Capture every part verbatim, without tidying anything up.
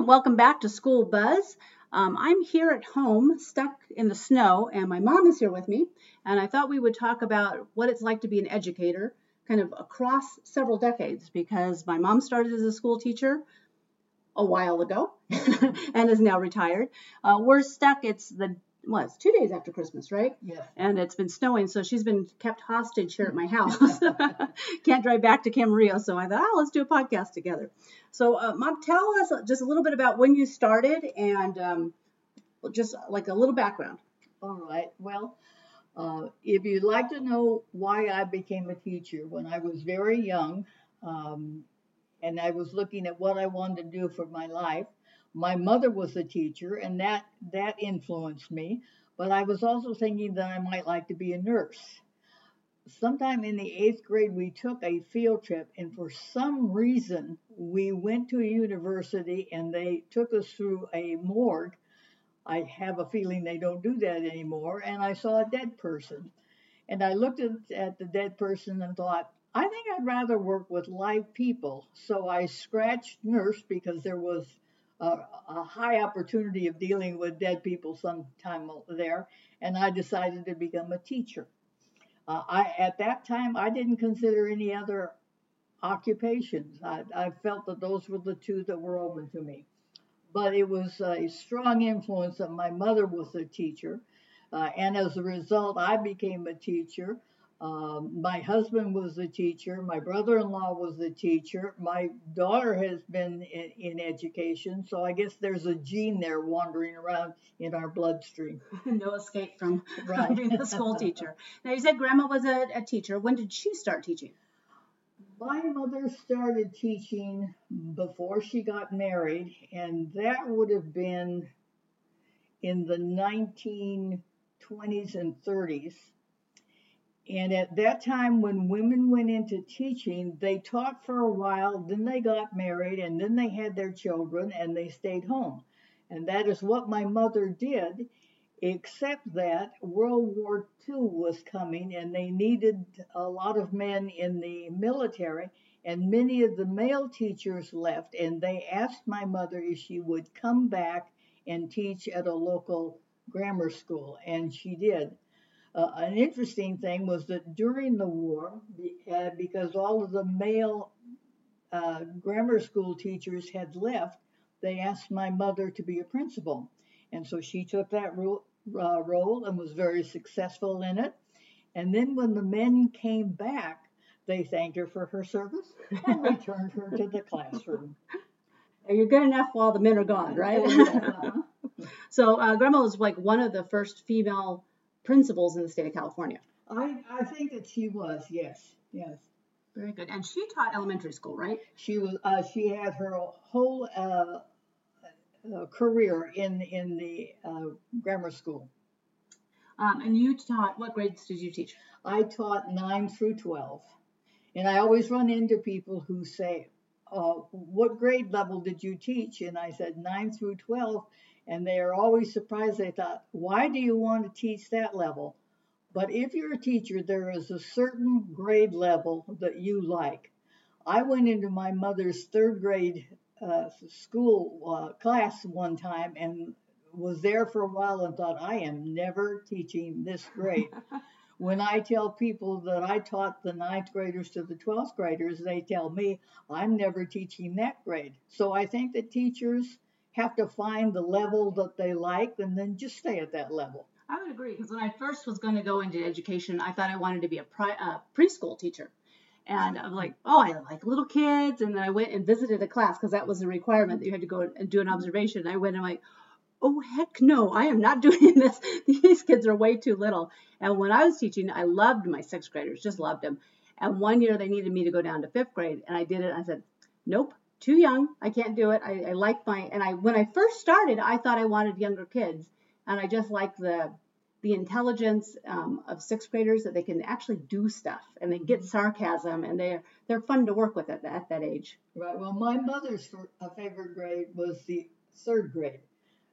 and welcome back to School Buzz. Um, I'm here at home, stuck in the snow, and my mom is here with me, and I thought we would talk about what it's like to be an educator, kind of across several decades, because my mom started as a school teacher a while ago and is now retired. Uh, we're stuck, it's the was two days after Christmas, right? Yeah. And it's been snowing, so she's been kept hostage here at my house. Can't drive back to Camarillo, so I thought, oh, let's do a podcast together. So, uh, Mom, tell us just a little bit about when you started and um, just like a little background. All right. Well, uh, if you'd like to know why I became a teacher, when I was very young um, and I was looking at what I wanted to do for my life, my mother was a teacher, and that, that influenced me. But I was also thinking that I might like to be a nurse. Sometime in the eighth grade, we took a field trip, and for some reason, we went to a university, and they took us through a morgue. I have a feeling they don't do that anymore, and I saw a dead person. And I looked at, at the dead person and thought, I think I'd rather work with live people. So I scratched nurse because there was Uh, a high opportunity of dealing with dead people sometime there, and I decided to become a teacher. Uh, I at that time, I didn't consider any other occupations. I, I felt that those were the two that were open to me. But it was a strong influence that my mother was a teacher, uh, and as a result, I became a teacher. Um, my husband was a teacher. My brother-in-law was a teacher. My daughter has been in, in education, so I guess there's a gene there wandering around in our bloodstream. No escape from, right. from being a school teacher. Now, you said Grandma was a, a teacher. When did she start teaching? My mother started teaching before she got married, and that would have been in the nineteen twenties and thirties. And at that time, when women went into teaching, they taught for a while, then they got married, and then they had their children, and they stayed home. And that is what my mother did, except that World War Two was coming, and they needed a lot of men in the military, and many of the male teachers left, and they asked my mother if she would come back and teach at a local grammar school, and she did. Uh, an interesting thing was that during the war, uh, because all of the male uh, grammar school teachers had left, they asked my mother to be a principal. And so she took that ro- uh, role and was very successful in it. And then when the men came back, they thanked her for her service and returned her to the classroom. You're good enough while the men are gone, right? So uh, Grandma was like one of the first female principals in the state of California. I, I think that she was, yes, yes. Very good. And she taught elementary school, right? She was. Uh, she had her whole uh, uh, career in in the uh, grammar school. Um, and you taught, what grades did you teach? I taught nine through twelve. And I always run into people who say, uh, what grade level did you teach? And I said nine through twelve. And they are always surprised. They thought, why do you want to teach that level? But if you're a teacher, there is a certain grade level that you like. I went into my mother's third grade uh, school uh, class one time and was there for a while and thought, I am never teaching this grade. When I tell people that I taught the ninth graders to the twelfth graders, they tell me, I'm never teaching that grade. So I think that teachers have to find the level that they like and then just stay at that level. I would agree, because when I first was going to go into education, I thought I wanted to be a pri- uh, preschool teacher. And I'm like, oh, I like little kids. And then I went and visited a class because that was a requirement that you had to go and do an observation. I went and I'm like, oh, heck no, I am not doing this. These kids are way too little. And when I was teaching, I loved my sixth graders, just loved them. And one year they needed me to go down to fifth grade. And I did it. I said, nope. Too young. I can't do it. I, I like my, and I, when I first started, I thought I wanted younger kids. And I just like the, the intelligence um, of sixth graders, that they can actually do stuff and they get sarcasm and they're, they're fun to work with at, at that age. Right. Well, my mother's favorite grade was the third grade.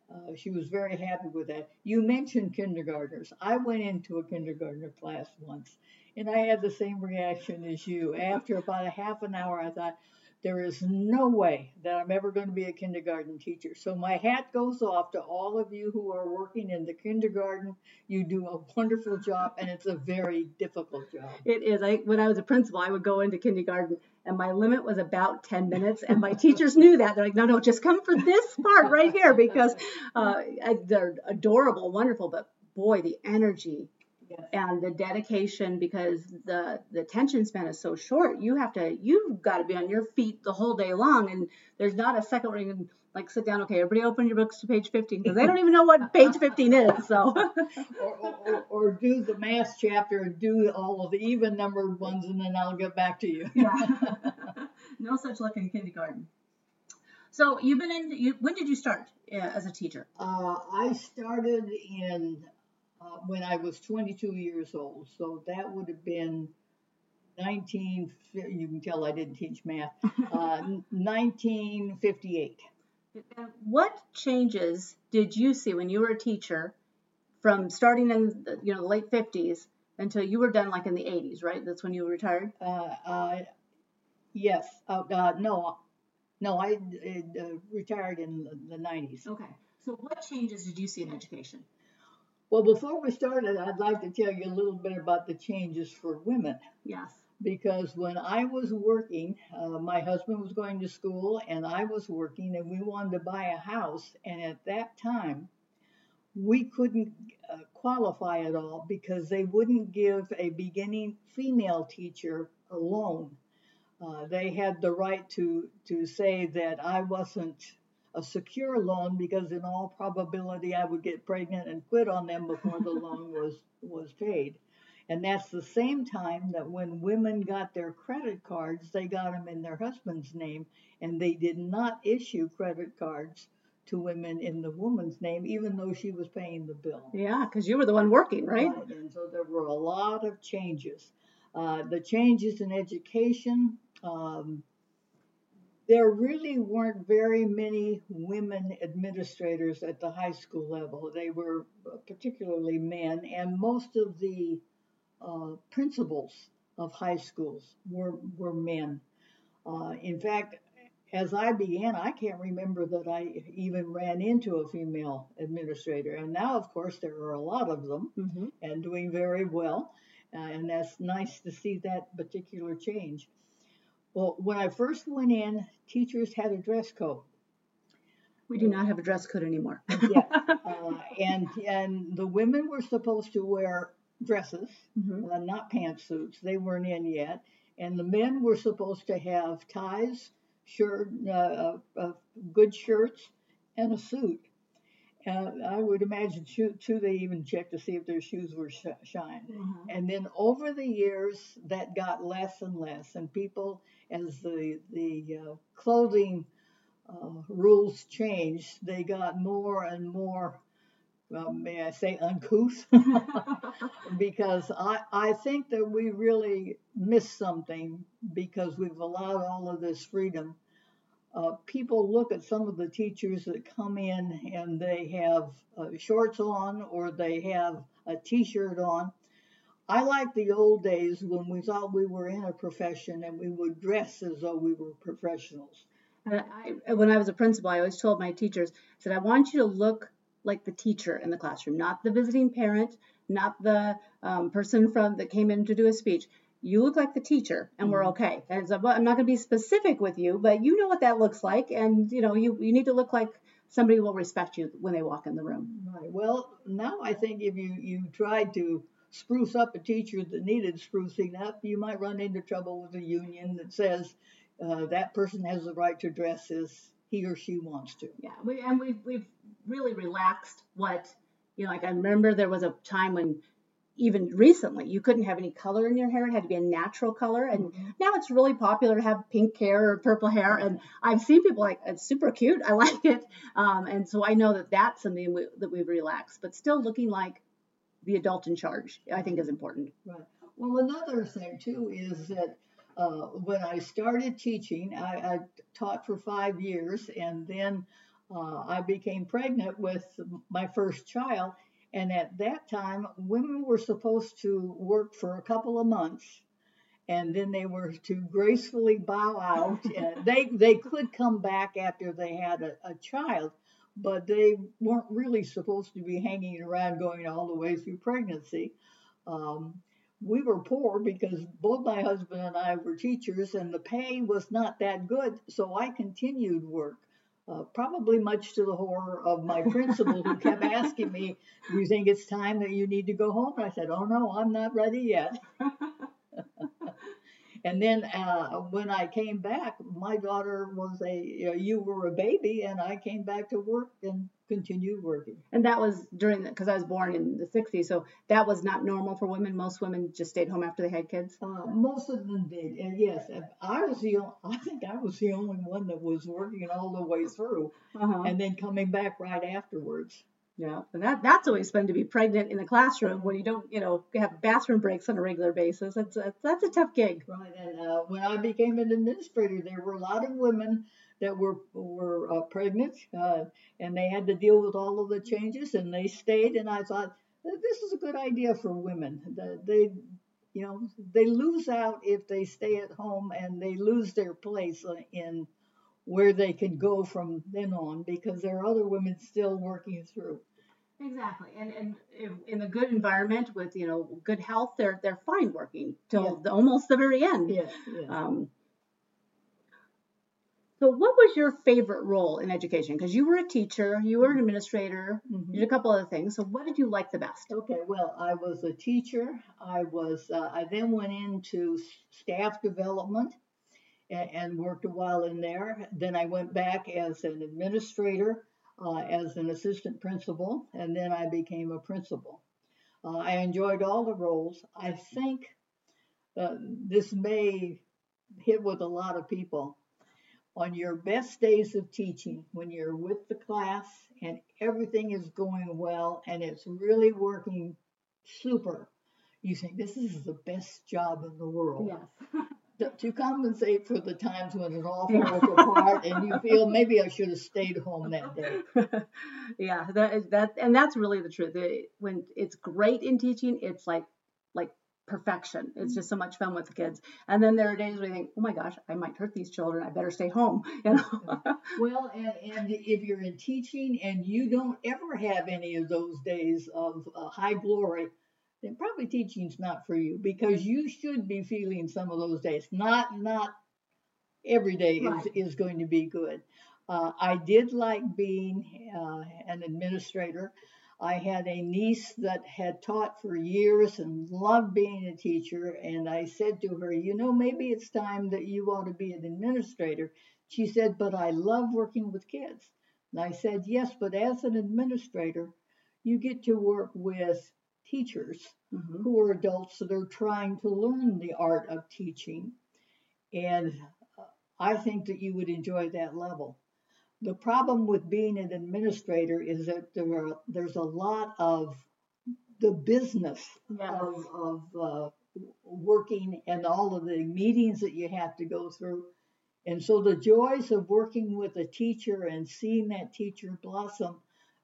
Uh, she was very happy with that. You mentioned kindergartners. I went into a kindergartner class once and I had the same reaction as you. After about a half an hour, I thought, There is no way that I'm ever going to be a kindergarten teacher. So my hat goes off to all of you who are working in the kindergarten. You do a wonderful job, and it's a very difficult job. It is. I, when I was a principal, I would go into kindergarten, and my limit was about ten minutes, and my teachers knew that. They're like, no, no, just come for this part right here, because uh, they're adorable, wonderful, but boy, the energy. Yes. And the dedication, because the, the attention span is so short, you have to, you've got to be on your feet the whole day long. And there's not a second where you can like sit down. Okay, everybody open your books to page fifteen, because they don't even know what page fifteen is. So, or, or, or do the math chapter, do all of the even numbered ones, and then I'll get back to you. Yeah. No such luck in kindergarten. So you've been in, you, when did you start yeah, as a teacher? Uh, I started in... Uh, when I was twenty-two years old, so that would have been nineteen. You can tell I didn't teach math. Uh, nineteen fifty-eight. What changes did you see when you were a teacher, from starting in the, you know the late fifties until you were done, like in the eighties, right? That's when you retired. Uh, uh, yes. Uh, uh, no, no, I uh, retired in the nineties. Okay. So what changes did you see in education? Well, before we started, I'd like to tell you a little bit about the changes for women. Yes. Because when I was working, uh, my husband was going to school and I was working, and we wanted to buy a house. And at that time, we couldn't uh, qualify at all, because they wouldn't give a beginning female teacher a loan. Uh, they had the right to, to say that I wasn't a secure loan, because in all probability I would get pregnant and quit on them before the loan was was paid. And that's the same time that when women got their credit cards, they got them in their husband's name, and they did not issue credit cards to women in the woman's name, even though she was paying the bill. Yeah, because you were the one working, right? right? And so there were a lot of changes. Uh, the changes in education, um, there really weren't very many women administrators at the high school level. They were particularly men, and most of the uh, principals of high schools were, were men. Uh, in fact, as I began, I can't remember that I even ran into a female administrator. And now, of course, there are a lot of them, mm-hmm. and doing very well. Uh, and that's nice to see that particular change. Well, when I first went in, teachers had a dress code. We do not have a dress code anymore. yeah, uh, and and the women were supposed to wear dresses, mm-hmm. uh, not pantsuits. They weren't in yet. And the men were supposed to have ties, shirt, uh, uh, good shirts, and a suit. And I would imagine, too, they even checked to see if their shoes were sh- shined. Mm-hmm. And then over the years, that got less and less. And people, as the the uh, clothing uh, rules changed, they got more and more, well, may I say, uncouth? Because I, I think that we really missed something, because we've allowed all of this freedom. Uh, people look at some of the teachers that come in and they have uh, shorts on, or they have a t-shirt on. I like the old days when we thought we were in a profession and we would dress as though we were professionals. And I, when I was a principal, I always told my teachers, I said, I want you to look like the teacher in the classroom, not the visiting parent, not the um, person from that came in to do a speech. You look like the teacher, and we're okay. And so I'm not going to be specific with you, but you know what that looks like, and you know you, you need to look like somebody will respect you when they walk in the room. Right. Well, now I think if you, you tried to spruce up a teacher that needed sprucing up, you might run into trouble with a union that says uh, that person has the right to dress as he or she wants to. Yeah, we, and we've, we've really relaxed what, you know, like I remember there was a time when even recently, you couldn't have any color in your hair. It had to be a natural color. And mm-hmm. now it's really popular to have pink hair or purple hair. And I've seen people like, it's super cute. I like it. Um, and so I know that that's something we, that we've relaxed. But still looking like the adult in charge, I think, is important. Right. Well, another thing, too, is that uh, when I started teaching, I, I taught for five years. And then uh, I became pregnant with my first child. And at that time, women were supposed to work for a couple of months and then they were to gracefully bow out. And they they could come back after they had a, a child, but they weren't really supposed to be hanging around going all the way through pregnancy. Um, we were poor because both my husband and I were teachers, and the pay was not that good, so I continued work. Uh, probably much to the horror of my principal, who kept asking me, "Do you think it's time that you need to go home?" And I said, "Oh no, I'm not ready yet." And then uh, when I came back, my daughter was a you, know, you were a baby, and I came back to work and continued working. And that was during the, because I was born in the sixties, so that was not normal for women. Most women just stayed home after they had kids. Uh, most of them did, and yes, I was the only, I think I was the only one that was working all the way through, uh-huh. and then coming back right afterwards. Yeah, and that that's always fun, to be pregnant in the classroom when you don't, you know, have bathroom breaks on a regular basis. That's a, that's a tough gig. Right, and uh, when I became an administrator, there were a lot of women that were were uh, pregnant, uh, and they had to deal with all of the changes, and they stayed. And I thought, this is a good idea for women. They, you know, they lose out if they stay at home, and they lose their place in where they can go from then on, because there are other women still working through. Exactly, and and in a good environment with, you know, good health, they're they're fine working till yeah. the, almost the very end. Yes. Yeah, yeah. Um. So, what was your favorite role in education? Because you were a teacher, you were an administrator, mm-hmm. you did a couple other things. So, what did you like the best? Okay, well, I was a teacher. I was. Uh, I then went into staff development and, and worked a while in there. Then I went back as an administrator. Uh, as an assistant principal, and then I became a principal. Uh, I enjoyed all the roles. I think uh, this may hit with a lot of people. On your best days of teaching, when you're with the class and everything is going well and it's really working super, you think, this is the best job in the world. Yes. To compensate for the times when it all falls apart and you feel maybe I should have stayed home that day. Yeah, that is that, and that's really the truth. It, when it's great in teaching, it's like like perfection. It's just so much fun with the kids. And then there are days where you think, oh my gosh, I might hurt these children. I better stay home. You know? Well, and, and if you're in teaching and you don't ever have any of those days of uh, high glory, then probably teaching's not for you, because you should be feeling some of those days. Not not every day right. is, is going to be good. Uh, I did like being uh, an administrator. I had a niece that had taught for years and loved being a teacher, and I said to her, you know, maybe it's time that you ought to be an administrator. She said, but I love working with kids. And I said, yes, but as an administrator, you get to work with teachers mm-hmm. who are adults that are trying to learn the art of teaching. And I think that you would enjoy that level. The problem with being an administrator is that there are, there's a lot of the business yes. of, of uh, working and all of the meetings that you have to go through. And so the joys of working with a teacher and seeing that teacher blossom,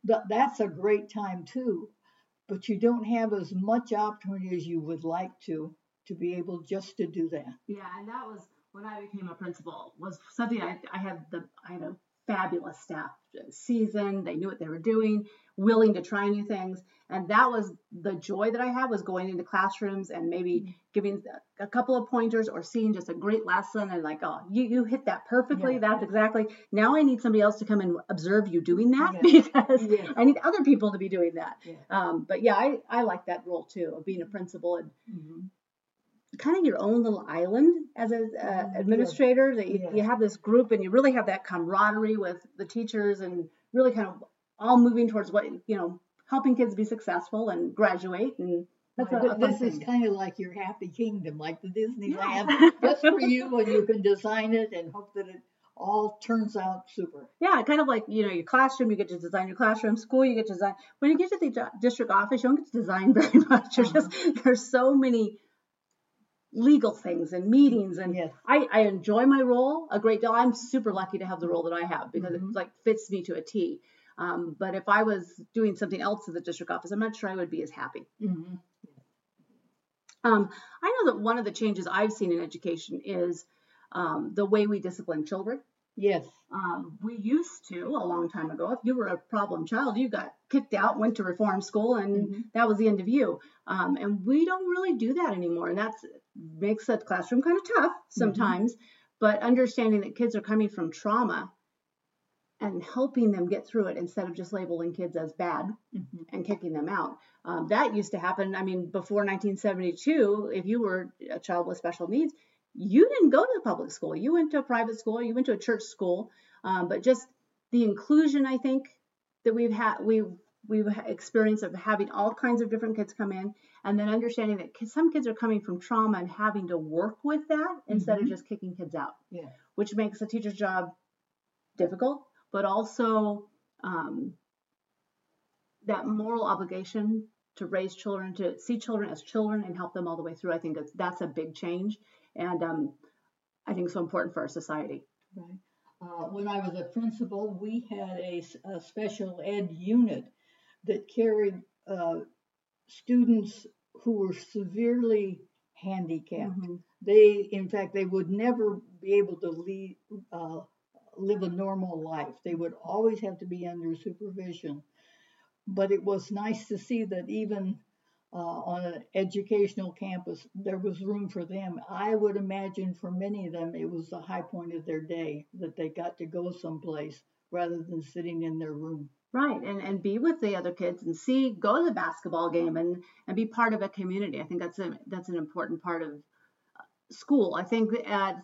th- that's a great time too. But you don't have as much opportunity as you would like to, to be able just to do that. Yeah, and that was when I became a principal, was something I, I had the I had a fabulous staff, seasoned. They knew what they were doing, willing to try new things. And that was the joy that I had, was going into classrooms and maybe giving a couple of pointers or seeing just a great lesson and like, oh, you, you hit that perfectly. Yeah. That's exactly. Now I need somebody else to come and observe you doing that yeah. because yeah. I need other people to be doing that. Yeah. Um, but yeah, I, I like that role too, of being a principal and mm-hmm. kind of your own little island as an uh, administrator. Yeah. That you, yeah. you have this group and you really have that camaraderie with the teachers and really kind of all moving towards what, you know, helping kids be successful and graduate. And that's well, this thing. Is kind of like your happy kingdom, like the Disneyland, yeah. just for you, and you can design it and hope that it all turns out super. Yeah, kind of like, you know, your classroom, you get to design your classroom. School, you get to design. When you get to the district office, you don't get to design very much. You're uh-huh. just, there's so many legal things and meetings, and yes. I, I enjoy my role a great deal. I'm super lucky to have the role that I have, because mm-hmm. it like fits me to a T. Um, but if I was doing something else at the district office, I'm not sure I would be as happy. Mm-hmm. Um, I know that one of the changes I've seen in education is um, the way we discipline children. Yes. Um, we used to, a long time ago, if you were a problem child, you got kicked out, went to reform school, and mm-hmm. that was the end of you. Um, and we don't really do that anymore. And that makes the classroom kind of tough sometimes. Mm-hmm. But understanding that kids are coming from trauma and helping them get through it instead of just labeling kids as bad mm-hmm. and kicking them out. Um, that used to happen. I mean, before nineteen seventy-two, if you were a child with special needs, you didn't go to the public school. You went to a private school. You went to a church school. Um, but just the inclusion, I think, that we've had, we we've experienced of having all kinds of different kids come in, and then understanding that kids, some kids are coming from trauma and having to work with that mm-hmm. instead of just kicking kids out. Yeah, which makes the teacher's job difficult, but also um, that moral obligation to raise children, to see children as children and help them all the way through. I think that's, that's a big change. And um, I think so important for our society. Right. Uh, when I was a principal, we had a, a special ed unit that carried uh, students who were severely handicapped. Mm-hmm. They, in fact, they would never be able to lead, uh, live a normal life. They would always have to be under supervision. But it was nice to see that even Uh, on an educational campus, there was room for them. I would imagine for many of them, it was the high point of their day that they got to go someplace rather than sitting in their room. Right, and, and be with the other kids and see, go to the basketball game and, and be part of a community. I think that's a, that's an important part of school. I think that as,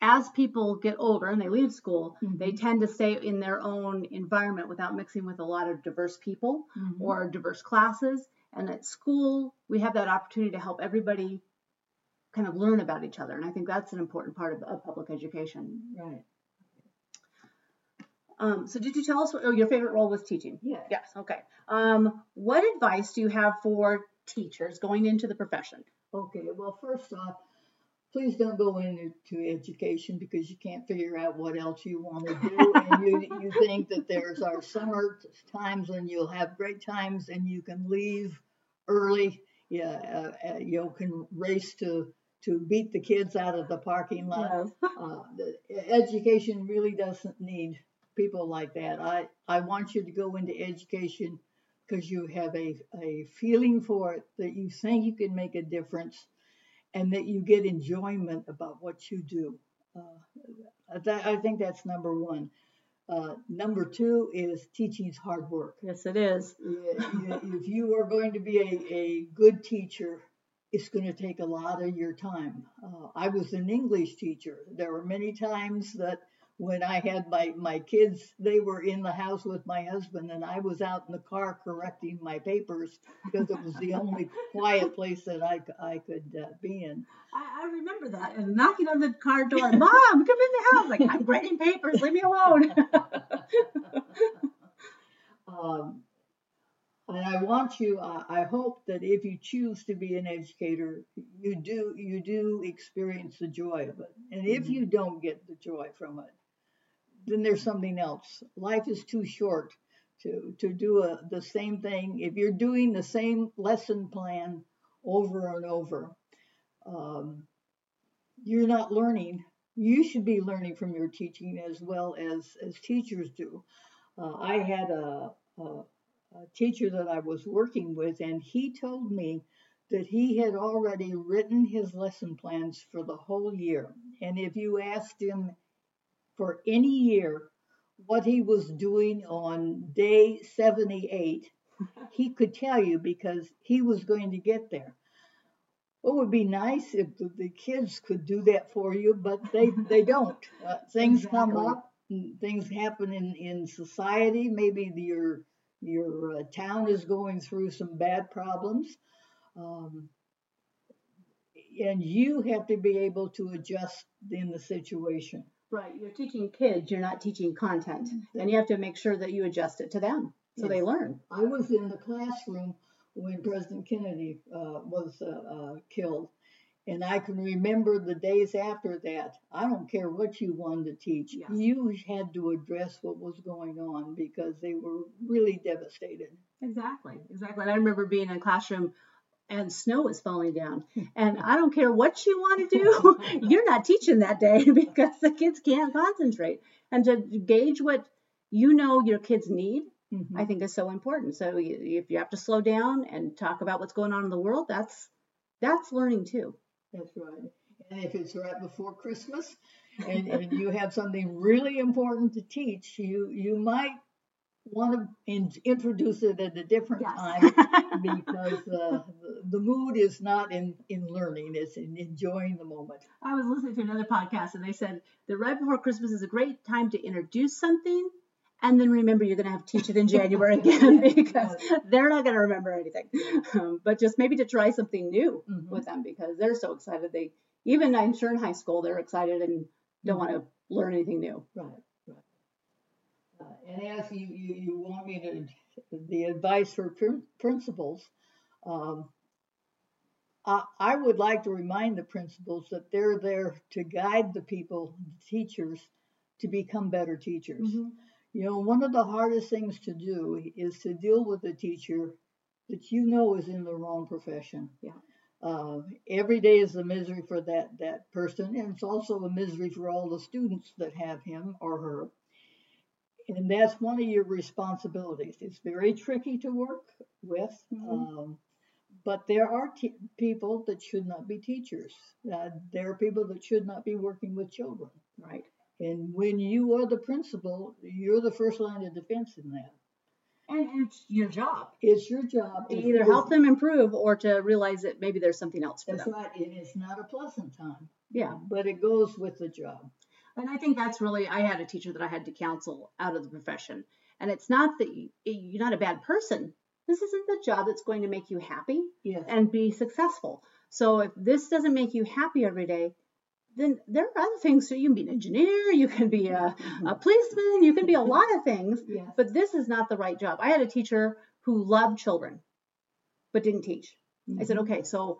as people get older and they leave school, mm-hmm. they tend to stay in their own environment without mixing with a lot of diverse people mm-hmm. or diverse classes. And at school, we have that opportunity to help everybody kind of learn about each other. And I think that's an important part of, of public education. Right. Um, so did you tell us what, oh, your favorite role was teaching? Yes. Yes. Okay. Um, what advice do you have for teachers going into the profession? Okay. Well, first off, please don't go into education because you can't figure out what else you want to do. And you, you think that there's our summer times when you'll have great times and you can leave early. Yeah, uh, uh, you can race to, to beat the kids out of the parking lot. Yes. Uh, the, education really doesn't need people like that. I, I want you to go into education because you have a, a feeling for it that you think you can make a difference. And that you get enjoyment about what you do. Uh, that, I think that's number one. Uh, number two is teaching's hard work. Yes, it is. If you are going to be a, a good teacher, it's going to take a lot of your time. Uh, I was an English teacher. There were many times that when I had my, my kids, they were in the house with my husband, and I was out in the car correcting my papers because it was the only quiet place that I, I could uh, be in. I, I remember that, and knocking on the car door, Mom, come in the house. Like, I'm grading papers. Leave me alone. um, and I want you, uh, I hope that if you choose to be an educator, you do, you do experience the joy of it. And if you don't get the joy from it, then there's something else. Life is too short to, to do a, the same thing. If you're doing the same lesson plan over and over, um, you're not learning. You should be learning from your teaching as well as, as teachers do. Uh, I had a, a, a teacher that I was working with, and he told me that he had already written his lesson plans for the whole year. And if you asked him, for any year, what he was doing on day seventy-eight, he could tell you because he was going to get there. It would be nice if the kids could do that for you, but they, they don't. Uh, things exactly. come up, things happen in, in society. Maybe your, your uh, town is going through some bad problems. Um, and you have to be able to adjust in the situation. Right, you're teaching kids, you're not teaching content, and you have to make sure that you adjust it to them so yes. they learn. I was in the classroom when President Kennedy uh, was uh, uh, killed, and I can remember the days after that. I don't care what you wanted to teach. Yes. You had to address what was going on because they were really devastated. Exactly, exactly. And I remember being in a classroom and snow is falling down. And I don't care what you want to do, you're not teaching that day because the kids can't concentrate. And to gauge what you know your kids need, mm-hmm. I think is so important. So if you have to slow down and talk about what's going on in the world, that's that's learning too. That's right. And if it's right before Christmas and, and you have something really important to teach, you you might want to in, introduce it at a different yes. time because uh, the mood is not in, in learning, it's in enjoying the moment. I was listening to another podcast and they said that right before Christmas is a great time to introduce something and then remember you're going to have to teach it in January again because they're not going to remember anything. Um, but just maybe to try something new mm-hmm. with them because they're so excited. They Even I'm sure in high school they're excited and don't want to learn anything new. Right. Uh, and as you, you, you want me to, the advice for pr- principals, um, I, I would like to remind the principals that they're there to guide the people, the teachers, to become better teachers. Mm-hmm. You know, one of the hardest things to do is to deal with a teacher that you know is in the wrong profession. Yeah. Uh, every day is a misery for that, that person, and it's also a misery for all the students that have him or her. And that's one of your responsibilities. It's very tricky to work with, mm-hmm. um, but there are te- people that should not be teachers. Uh, there are people that should not be working with children. Right. And when you are the principal, you're the first line of defense in that. And it's your job. It's your job. To either help them improve or to realize that maybe there's something else for them. That's right. And it's not a pleasant time. Yeah. But it goes with the job. And I think that's really, I had a teacher that I had to counsel out of the profession. And it's not that you, you're not a bad person. This isn't the job that's going to make you happy yes. and be successful. So if this doesn't make you happy every day, then there are other things. So you can be an engineer, you can be a, a policeman, you can be a lot of things. Yes. But this is not the right job. I had a teacher who loved children, but didn't teach. Mm-hmm. I said, okay, so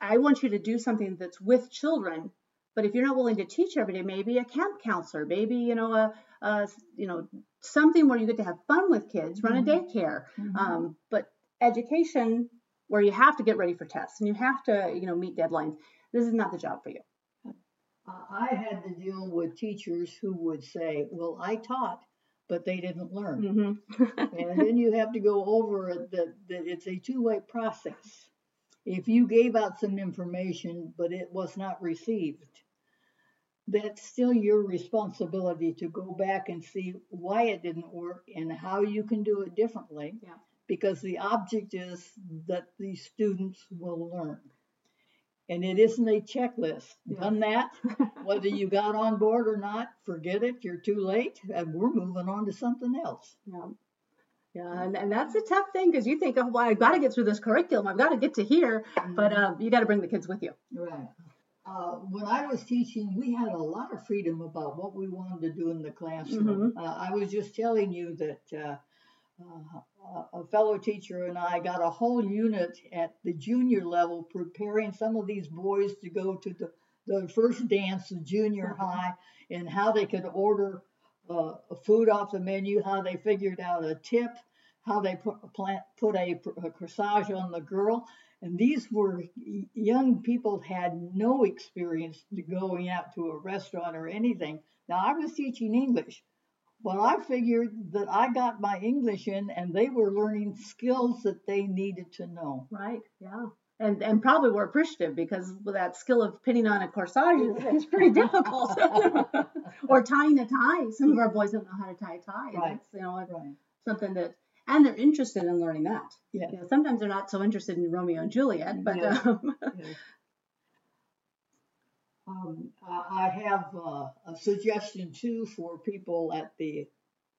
I want you to do something that's with children. But if you're not willing to teach every day, maybe a camp counselor, maybe, you know, a, a you know, something where you get to have fun with kids, run mm-hmm. a daycare. Mm-hmm. Um, but education where you have to get ready for tests and you have to, you know, meet deadlines. This is not the job for you. I had to deal with teachers who would say, well, I taught, but they didn't learn. Mm-hmm. And then you have to go over that it's a two-way process. If you gave out some information, but it was not received, that's still your responsibility to go back and see why it didn't work and how you can do it differently. Yeah. Because the object is that the students will learn. And it isn't a checklist. Yeah. Done that, whether you got on board or not, forget it, you're too late, and we're moving on to something else. Yeah. Yeah, and, and that's a tough thing because you think, oh, well, I've got to get through this curriculum. I've got to get to here, but um, you got to bring the kids with you. Right. Uh, when I was teaching, we had a lot of freedom about what we wanted to do in the classroom. Mm-hmm. Uh, I was just telling you that uh, uh, a fellow teacher and I got a whole unit at the junior level preparing some of these boys to go to the, the first dance of junior high and how they could order Uh, food off the menu, how they figured out a tip, how they put a, plant, put a, a corsage on the girl. And these were young people had no experience to going out to a restaurant or anything. Now, I was teaching English, but I figured that I got my English in and they were learning skills that they needed to know. Right, yeah. And, and probably were appreciative because that skill of pinning on a corsage is pretty difficult. Or tying a tie. Some of our boys don't know how to tie a tie. Right. That's, you know, right. something that, and they're interested in learning that. Yes. You know, sometimes they're not so interested in Romeo and Juliet, but. Yes. Um, yes. Um, I have a, a suggestion too for people at the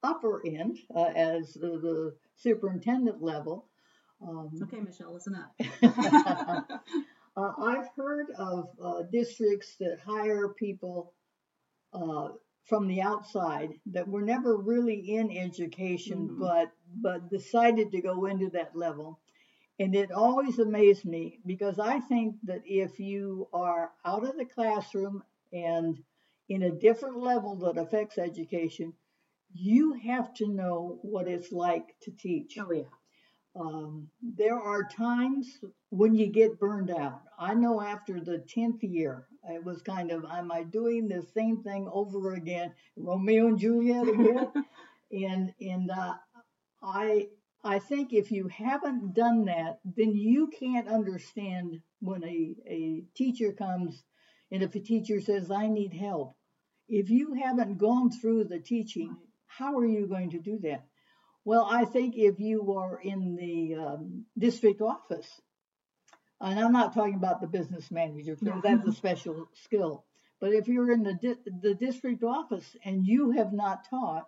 upper end, uh, as the, the superintendent level. Um, okay, Michelle, listen up. uh, I've heard of uh, districts that hire people uh, from the outside that were never really in education, mm-hmm. but but decided to go into that level. And it always amazed me because I think that if you are out of the classroom and in a different level that affects education, you have to know what it's like to teach. Oh, yeah. Um, there are times when you get burned out. I know after the tenth year, it was kind of, am I doing the same thing over again? Romeo and Juliet again? and and uh, I I think if you haven't done that, then you can't understand when a, a teacher comes and if a teacher says, I need help. If you haven't gone through the teaching, how are you going to do that? Well, I think if you are in the um, district office, and I'm not talking about the business manager, because that's a special skill, but if you're in the, di the district office and you have not taught,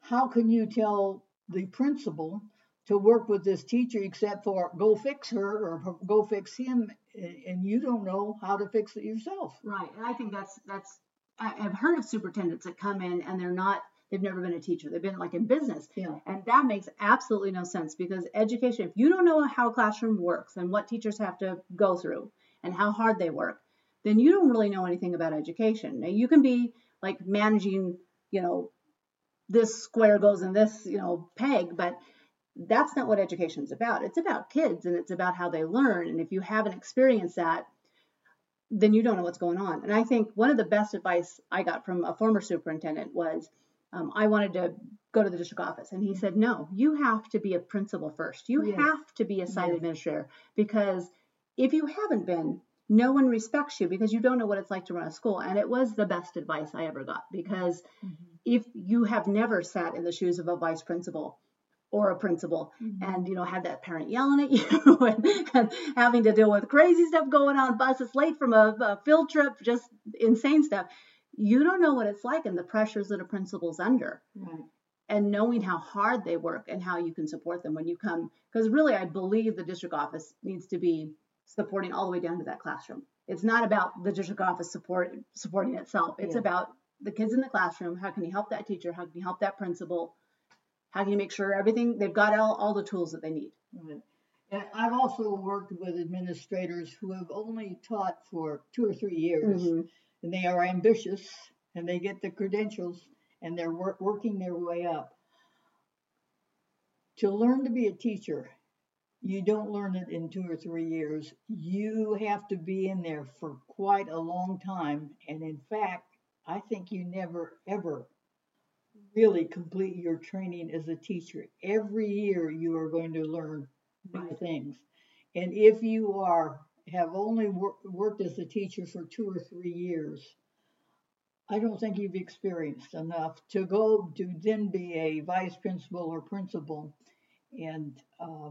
how can you tell the principal to work with this teacher except for go fix her or go fix him, and you don't know how to fix it yourself? Right, and I think that's, that's I, I've heard of superintendents that come in and they're not, they've never been a teacher. They've been like in business. Yeah. And that makes absolutely no sense, because education, if you don't know how a classroom works and what teachers have to go through and how hard they work, then you don't really know anything about education. Now, you can be like managing, you know, this square goes in this, you know, peg, but that's not what education is about. It's about kids and it's about how they learn. And if you haven't experienced that, then you don't know what's going on. And I think one of the best advice I got from a former superintendent was, Um, I wanted to go to the district office. And he said, no, you have to be a principal first. You yes. have to be a site yes. administrator, because if you haven't been, no one respects you because you don't know what it's like to run a school. And it was the best advice I ever got, because mm-hmm. if you have never sat in the shoes of a vice principal or a principal mm-hmm. and, you know, had that parent yelling at you and, and having to deal with crazy stuff going on, buses late from a, a field trip, just insane stuff. You don't know what it's like and the pressures that a principal's under right. and knowing how hard they work and how you can support them when you come. Because really, I believe the district office needs to be supporting all the way down to that classroom. It's not about the district office support supporting itself. It's yeah. about the kids in the classroom. How can you help that teacher? How can you help that principal? How can you make sure everything, they've got all, all the tools that they need. Right. And I've also worked with administrators who have only taught for two or three years. Mm-hmm. And they are ambitious, and they get the credentials, and they're work, working their way up. To learn to be a teacher, you don't learn it in two or three years. You have to be in there for quite a long time. And in fact, I think you never, ever really complete your training as a teacher. Every year you are going to learn new right. things. And if you are... have only wor worked as a teacher for two or three years, I don't think you've experienced enough to go to then be a vice principal or principal and uh,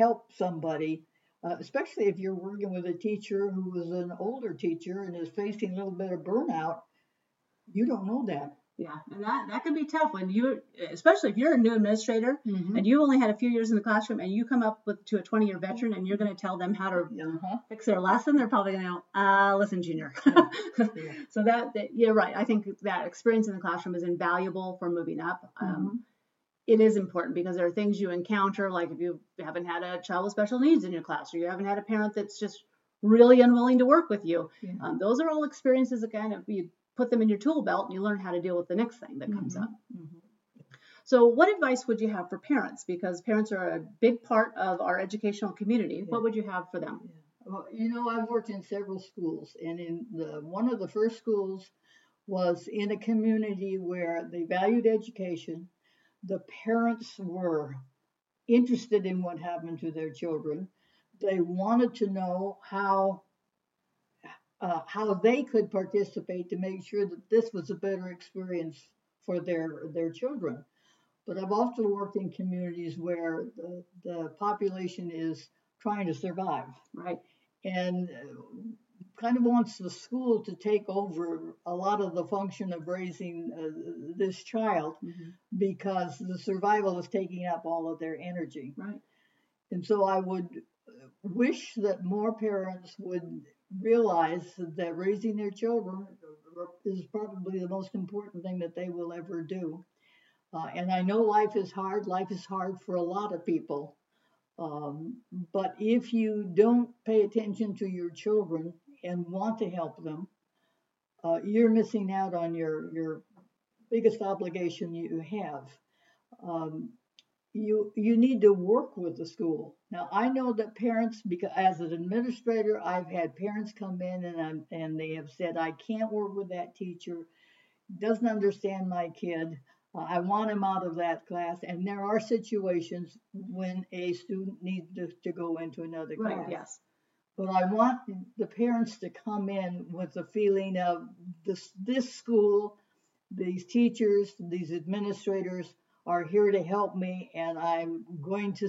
help somebody, uh, especially if you're working with a teacher who is an older teacher and is facing a little bit of burnout. You don't know that. Yeah, and that, that can be tough when you, especially if you're a new administrator mm-hmm. and you only had a few years in the classroom and you come up with to a twenty-year veteran and you're going to tell them how to uh-huh. fix their lesson. They're probably going to go, uh, listen, junior. Yeah. Yeah. So that, that, you're right. I think that experience in the classroom is invaluable for moving up. Mm-hmm. Um, it is important because there are things you encounter, like if you haven't had a child with special needs in your class or you haven't had a parent that's just really unwilling to work with you. Yeah. Um, those are all experiences that kind of you put them in your tool belt, and you learn how to deal with the next thing that comes mm-hmm. up. Mm-hmm. So what advice would you have for parents? Because parents are a big part of our educational community. Yeah. What would you have for them? Yeah. Well, you know, I've worked in several schools, and in the, one of the first schools was in a community where they valued education. The parents were interested in what happened to their children. They wanted to know how Uh, how they could participate to make sure that this was a better experience for their their children. But I've also worked in communities where the, the population is trying to survive, right? And kind of wants the school to take over a lot of the function of raising uh, this child mm-hmm. because the survival is taking up all of their energy. Right. And so I would wish that more parents would realize that raising their children is probably the most important thing that they will ever do. Uh, and I know life is hard. Life is hard for a lot of people. Um, but if you don't pay attention to your children and want to help them, uh, you're missing out on your, your biggest obligation you have. Um, you you need to work with the school. Now, I know that parents, because as an administrator, I've had parents come in and I'm, and they have said, I can't work with that teacher, doesn't understand my kid. I want him out of that class. And there are situations when a student needs to, to go into another class. Right, yes. But I want the parents to come in with the feeling of this, this school, these teachers, these administrators are here to help me. And I'm going to,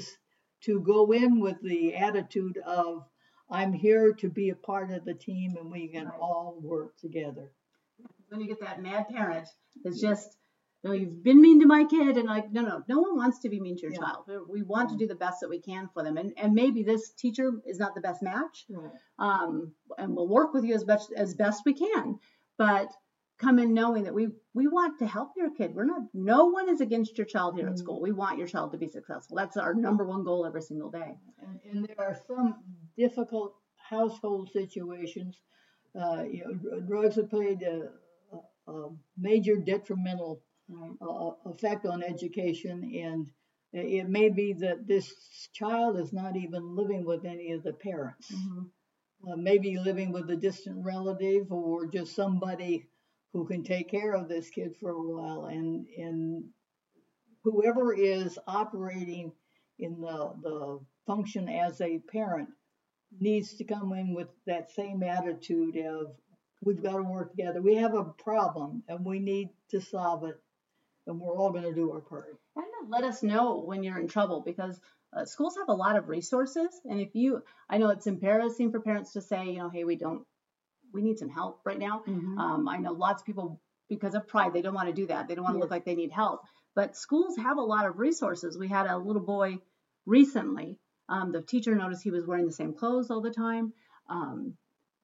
to go in with the attitude of, I'm here to be a part of the team and we can right. all work together. When you get that mad parent that's just, no, you've been mean to my kid, and like, no, no, no one wants to be mean to your yeah. child. We want yeah. to do the best that we can for them, and and maybe this teacher is not the best match, right. um, and we'll work with you as best as best we can. But come in knowing that we we want to help your kid. We're not. No one is against your child here mm-hmm. at school. We want your child to be successful. That's our number one goal every single day. And, and there are some difficult household situations. Uh, you know, drugs have played a, a, a major detrimental Right. Uh, effect on education, and it may be that this child is not even living with any of the parents, mm-hmm. uh, maybe living with a distant relative or just somebody who can take care of this kid for a while, and and whoever is operating in the the function as a parent needs to come in with that same attitude of, we've got to work together, we have a problem and we need to solve it, and we're all going to do our part. And let us know when you're in trouble, because uh, schools have a lot of resources. And if you, I know it's embarrassing for parents to say, you know, hey, we don't, we need some help right now. Mm-hmm. Um, I know lots of people, because of pride, they don't want to do that. They don't want to yes. look like they need help. But schools have a lot of resources. We had a little boy recently. Um, the teacher noticed he was wearing the same clothes all the time, um,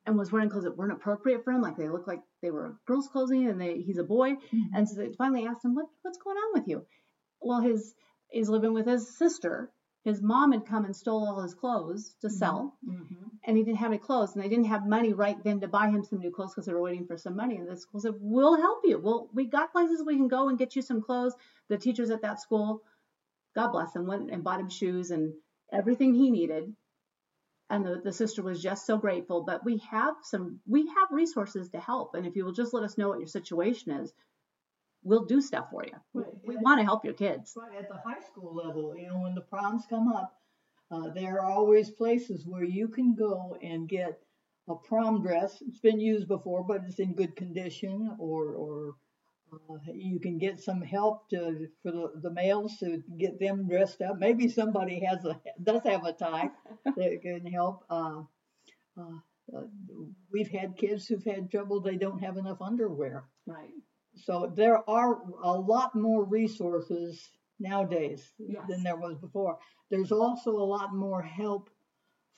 and was wearing clothes that weren't appropriate for him. Like, they looked like they were girls' clothing, and they, he's a boy. Mm-hmm. And so they finally asked him, what, what's going on with you? Well, his he's living with his sister. His mom had come and stole all his clothes to mm-hmm. sell, mm-hmm. and he didn't have any clothes, and they didn't have money right then to buy him some new clothes because they were waiting for some money. And the school said, we'll help you. Well, we got places we can go and get you some clothes. The teachers at that school, God bless them, went and bought him shoes and everything he needed. And the, the sister was just so grateful. But we have some, we have resources to help. And if you will just let us know what your situation is, we'll do stuff for you. Right. We, we want to help your kids. Right. At the high school level, you know, when the proms come up, uh, there are always places where you can go and get a prom dress. It's been used before, but it's in good condition. Or, or uh, you can get some help to for the, the males to get them dressed up. Maybe somebody has a does have a tie. That can help. Uh, uh, uh, we've had kids who've had trouble. They don't have enough underwear. Right. So there are a lot more resources nowadays yes. than there was before. There's also a lot more help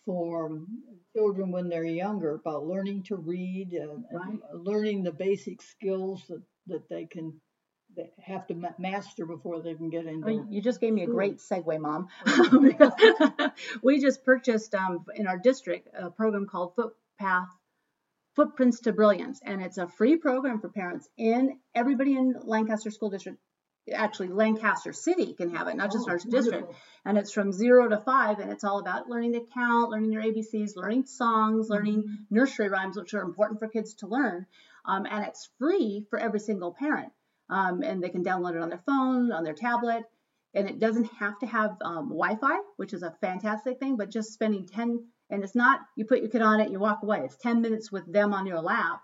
for children when they're younger about learning to read, and, right. and learning the basic skills that, that they can They have to master before they can get into. I mean, you just gave me a great segue, Mom. We just purchased um, in our district a program called Footpath, Footprints to Brilliance, and it's a free program for parents. In everybody in Lancaster School District, actually Lancaster City, can have it, not just oh, our district. Wonderful. And it's from zero to five, and it's all about learning to count, learning your A B Cs, learning songs, learning mm-hmm. nursery rhymes, which are important for kids to learn. Um, and it's free for every single parent. Um, and they can download it on their phone, on their tablet, and it doesn't have to have um, Wi-Fi, which is a fantastic thing, but just spending ten, and it's not, you put your kid on it, you walk away. It's ten minutes with them on your lap,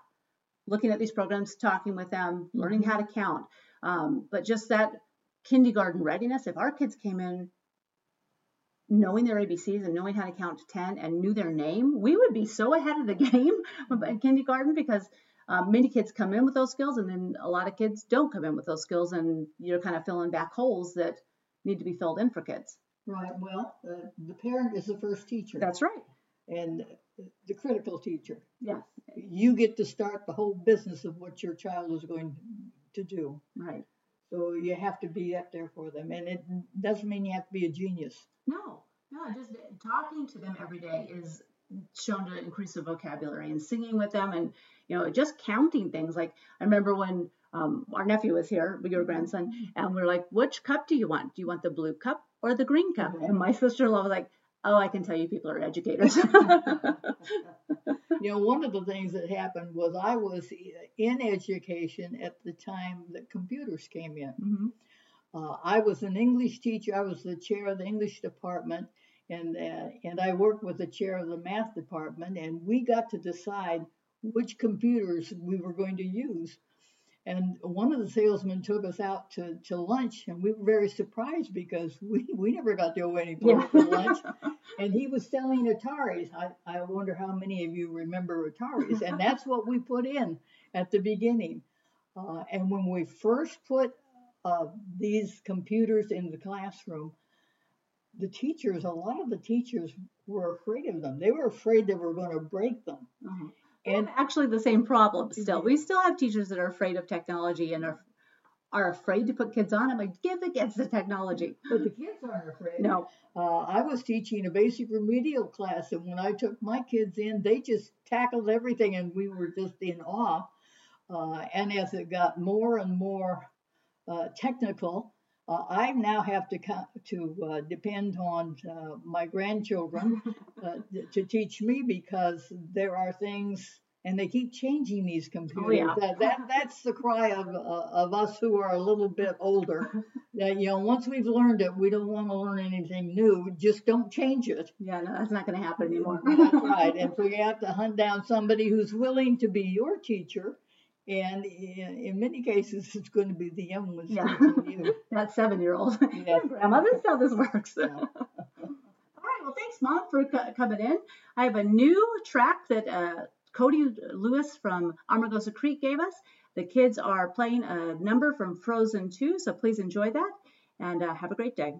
looking at these programs, talking with them, mm-hmm. learning how to count. Um, but just that kindergarten readiness, if our kids came in knowing their A B Cs and knowing how to count to ten and knew their name, we would be so ahead of the game in kindergarten, because Um, many kids come in with those skills, and then a lot of kids don't come in with those skills, and you're kind of filling back holes that need to be filled in for kids. Right. Well, uh, the parent is the first teacher. That's right. And the critical teacher. Yes. You get to start the whole business of what your child is going to do. Right. So you have to be up there for them, and it doesn't mean you have to be a genius. No. No, just talking to them every day is shown to increase the vocabulary, and singing with them, and you know, just counting things. Like I remember when um, our nephew was here, your grandson, and we we're like, "Which cup do you want? Do you want the blue cup or the green cup?" And my sister-in-law was like, "Oh, I can tell you, people are educators." You know, one of the things that happened was I was in education at the time that computers came in. Mm-hmm. uh, I was an English teacher. I was the chair of the English department, and uh, and I worked with the chair of the math department, and we got to decide which computers we were going to use. And one of the salesmen took us out to, to lunch, and we were very surprised because we, we never got to go anywhere for lunch. And he was selling Ataris. I, I wonder how many of you remember Ataris. And that's what we put in at the beginning. Uh, and when we first put uh, these computers in the classroom, the teachers, a lot of the teachers were afraid of them. They were afraid they were going to break them. Mm-hmm. And actually the same problem still. We still have teachers that are afraid of technology and are, are afraid to put kids on. I'm like, give the kids the technology. But the kids aren't afraid. No. Uh, I was teaching a basic remedial class, and when I took my kids in, they just tackled everything, and we were just in awe. Uh, and as it got more and more uh, technical, Uh, I now have to to uh, depend on uh, my grandchildren uh, to teach me, because there are things, and they keep changing these computers. Oh, yeah. that, that that's the cry of uh, of us who are a little bit older. That, you know, once we've learned it, we don't want to learn anything new. Just don't change it. Yeah, no, that's not going to happen anymore. That's right. And so you have to hunt down somebody who's willing to be your teacher. And in, in many cases, it's going to be the young ones. Yeah, you. That seven-year-old. Yeah. Grandma, this is how this works. Yeah. All right. Well, thanks, Mom, for co- coming in. I have a new track that uh, Cody Lewis from Amargosa Creek gave us. The kids are playing a number from Frozen two, so please enjoy that, and uh, have a great day.